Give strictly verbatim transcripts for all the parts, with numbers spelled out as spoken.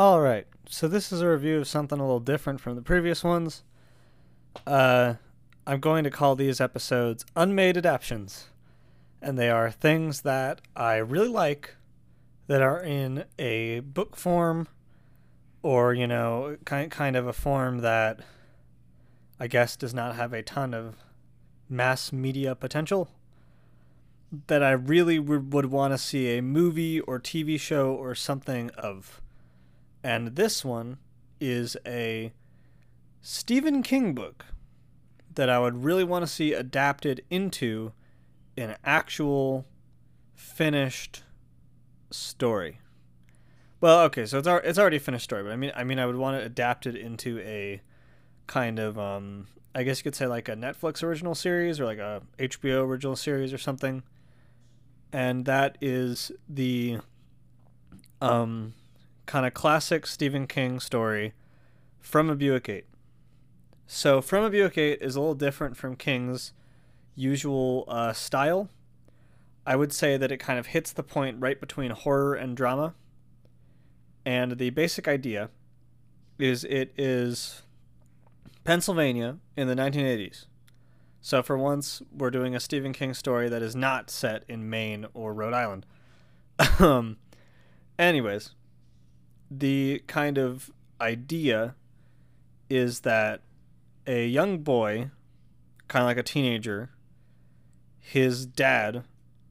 Alright, so this is a review of something a little different from the previous ones. Uh, I'm going to call these episodes Unmade Adaptions. And they are things that I really like that are in a book form or, you know, kind kind of a form that I guess does not have a ton of mass media potential, that I really would want to see a movie or T V show or something of. And this one is a Stephen King book that I would really want to see adapted into an actual finished story. Well, okay, so it's al- it's already a finished story, but I mean, I mean, I would want it adapted into a kind of, um, I guess you could say like a Netflix original series or like a H B O original series or something. And that is the, um, kind of classic Stephen King story, From a Buick eight. So From a Buick eight is a little different from King's usual uh, style. I would say that it kind of hits the point right between horror and drama. And the basic idea is it is Pennsylvania in the nineteen eighties. So for once, we're doing a Stephen King story that is not set in Maine or Rhode Island. um, anyways... The kind of idea is that a young boy, kind of like a teenager, his dad,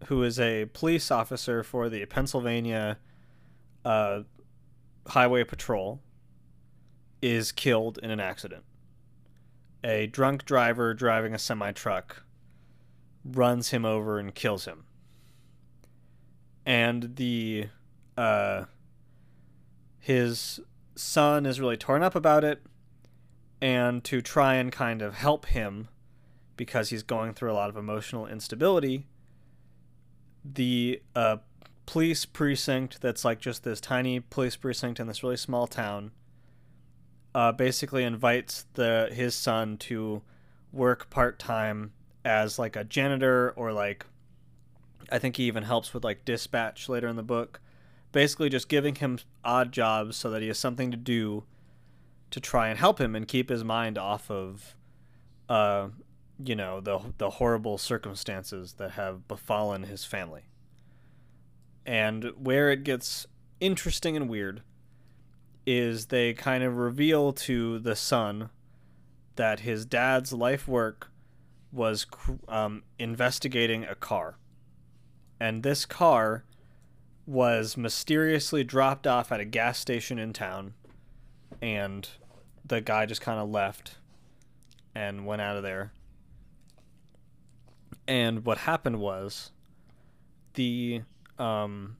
who is a police officer for the Pennsylvania uh, Highway Patrol, is killed in an accident. A drunk driver driving a semi-truck runs him over and kills him. And the... Uh, His son is really torn up about it, and to try and kind of help him because he's going through a lot of emotional instability, the uh, police precinct that's like just this tiny police precinct in this really small town uh, basically invites the his son to work part-time as like a janitor or like, I think he even helps with like dispatch later in the book. Basically just giving him odd jobs so that he has something to do to try and help him and keep his mind off of, uh, you know, the the horrible circumstances that have befallen his family. And where it gets interesting and weird is they kind of reveal to the son that his dad's life work was um, investigating a car. And this car was mysteriously dropped off at a gas station in town, and the guy just kind of left and went out of there. And what happened was the um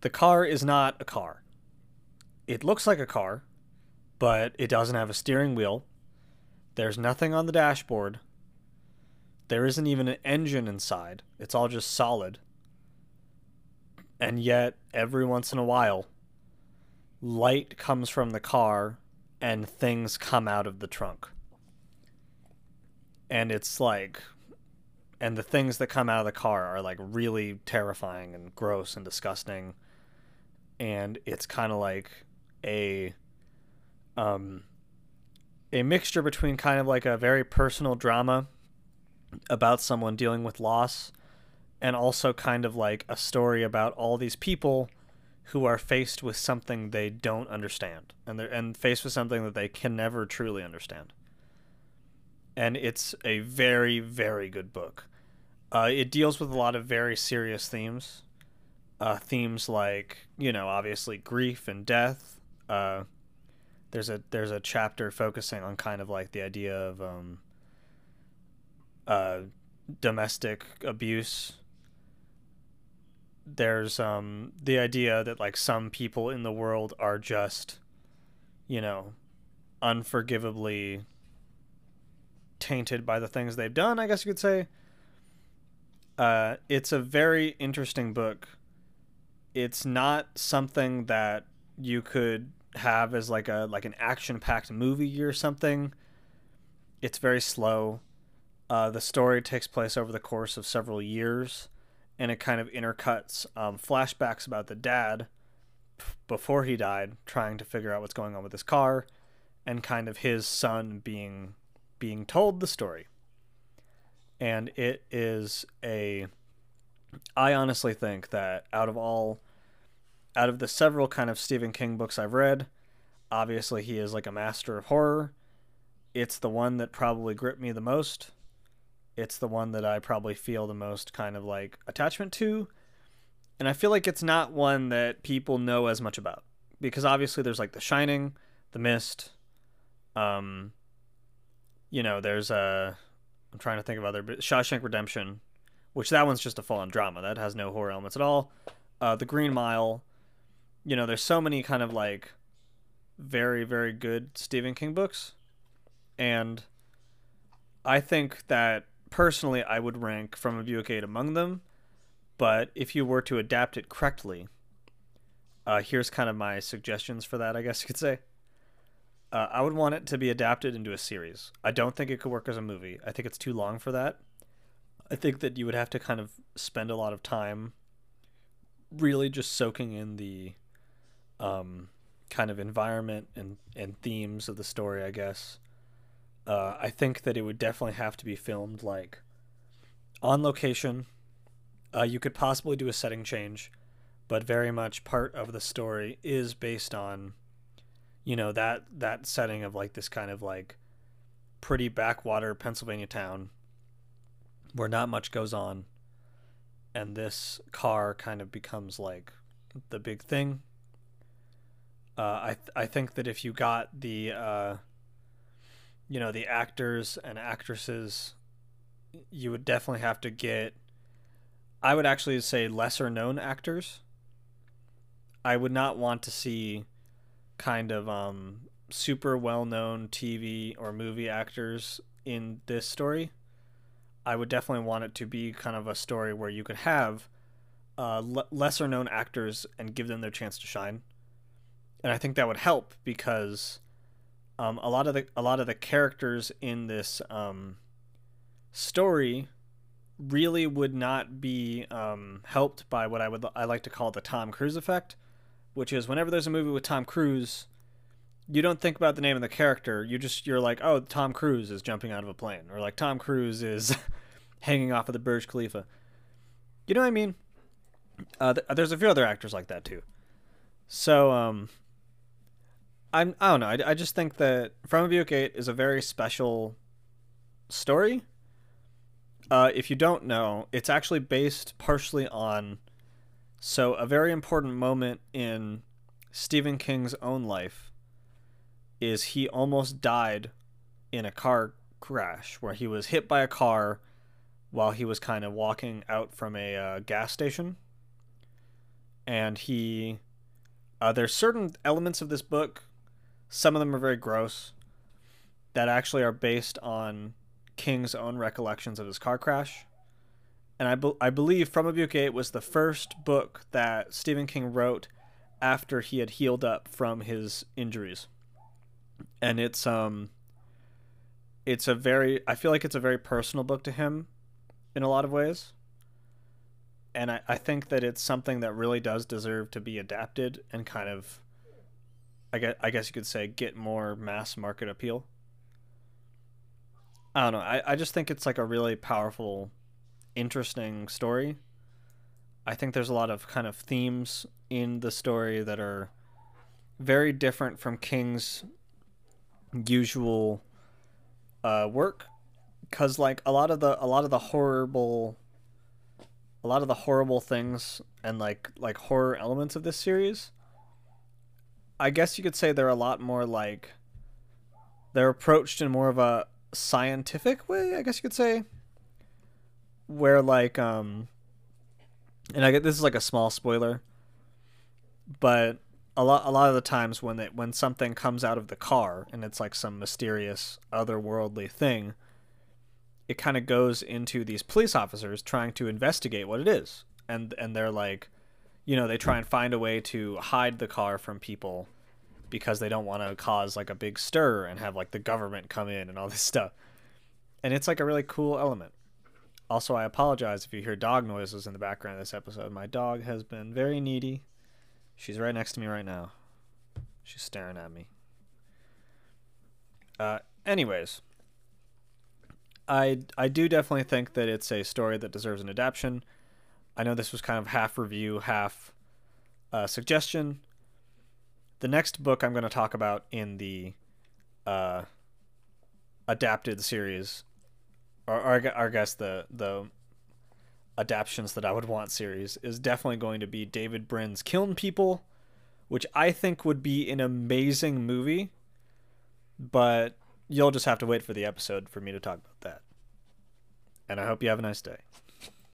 the car is not a car. It looks like a car, but it doesn't have a steering wheel. There's nothing on the dashboard. There isn't even an engine inside. It's all just solid. And yet, every once in a while, light comes from the car and things come out of the trunk. And it's like... And the things that come out of the car are like really terrifying and gross and disgusting. And it's kind of like a... Um, a mixture between kind of like a very personal drama about someone dealing with loss, and also kind of like a story about all these people who are faced with something they don't understand. And they're and faced with something that they can never truly understand. And it's a very, very good book. Uh, it deals with a lot of very serious themes. Uh, themes like, you know, obviously grief and death. Uh, there's a there's a chapter focusing on kind of like the idea of um, uh, domestic abuse. There's um the idea that like some people in the world are just, you know, unforgivably tainted by the things they've done, I guess you could say. Uh, it's a very interesting book. It's not something that you could have as like a like an action-packed movie or something. It's very slow. Uh, the story takes place over the course of several years. And it kind of intercuts um, flashbacks about the dad before he died trying to figure out what's going on with his car, and kind of his son being being told the story. And it is a I honestly think that out of all out of the several kind of Stephen King books I've read, obviously he is like a master of horror. It's the one that probably gripped me the most. It's the one that I probably feel the most kind of like attachment to. And I feel like it's not one that people know as much about, because obviously there's like The Shining, The Mist. Um, you know, there's a, I'm trying to think of other, Shawshank Redemption, which that one's just a full-on drama that has no horror elements at all. Uh, The Green Mile, you know, there's so many kind of like very, very good Stephen King books. And I think that personally I would rank From a Buick eight among them. But if you were to adapt it correctly, uh, here's kind of my suggestions for that, I guess you could say. Uh, I would want it to be adapted into a series. I don't think it could work as a movie. I think it's too long for that. I think that you would have to kind of spend a lot of time really just soaking in the um, kind of environment and, and themes of the story, I guess. Uh, I think that it would definitely have to be filmed like on location. Uh, you could possibly do a setting change, but very much part of the story is based on, you know, that that setting of like this kind of like pretty backwater Pennsylvania town where not much goes on. And this car kind of becomes like the big thing. Uh, I, th- I think that if you got the, uh, you know, the actors and actresses, you would definitely have to get, I would actually say lesser known actors. I would not want to see kind of um, super well-known T V or movie actors in this story. I would definitely want it to be kind of a story where you could have uh, l- lesser known actors and give them their chance to shine. And I think that would help because um, a lot of the, a lot of the characters in this um, story really would not be um, helped by what I would I like to call the Tom Cruise effect, which is whenever there's a movie with Tom Cruise, you don't think about the name of the character. You just you're like, oh, Tom Cruise is jumping out of a plane, or like Tom Cruise is hanging off of the Burj Khalifa. You know what I mean? Uh, th- there's a few other actors like that too. So um, I'm I don't know. I, I just think that From a Buick eight is a very special story. Uh, if you don't know, it's actually based partially on, so a very important moment in Stephen King's own life is he almost died in a car crash where he was hit by a car while he was kind of walking out from a uh, gas station. And he, uh, there's certain elements of this book, some of them are very gross, that actually are based on King's own recollections of his car crash. And I, be- I believe From a Buick eight was the first book that Stephen King wrote after he had healed up from his injuries. And it's um it's a very I feel like it's a very personal book to him in a lot of ways. And I, I think that it's something that really does deserve to be adapted and kind of I guess, I guess you could say get more mass market appeal. I don't know. I, I just think it's like a really powerful, interesting story. I think there's a lot of kind of themes in the story that are very different from King's usual uh, work, because like a lot of the a lot of the horrible, a lot of the horrible things and like like horror elements of this series, I guess you could say they're a lot more like they're approached in more of a scientific way, I guess you could say, where like um and I get this is like a small spoiler, but a lot a lot of the times when they when something comes out of the car and it's like some mysterious otherworldly thing, it kind of goes into these police officers trying to investigate what it is, and and they're like, you know, they try and find a way to hide the car from people because they don't want to cause like a big stir and have like the government come in and all this stuff. And it's like a really cool element. Also, I apologize if you hear dog noises in the background of this episode. My dog has been very needy. She's right next to me right now. She's staring at me. Uh, anyways, I I do definitely think that it's a story that deserves an adaptation. I know this was kind of half review, half uh, suggestion. The next book I'm going to talk about in the uh, adapted series, or, or I guess the the adaptions that I would want series, is definitely going to be David Brin's Kiln People, which I think would be an amazing movie, but you'll just have to wait for the episode for me to talk about that. And I hope you have a nice day.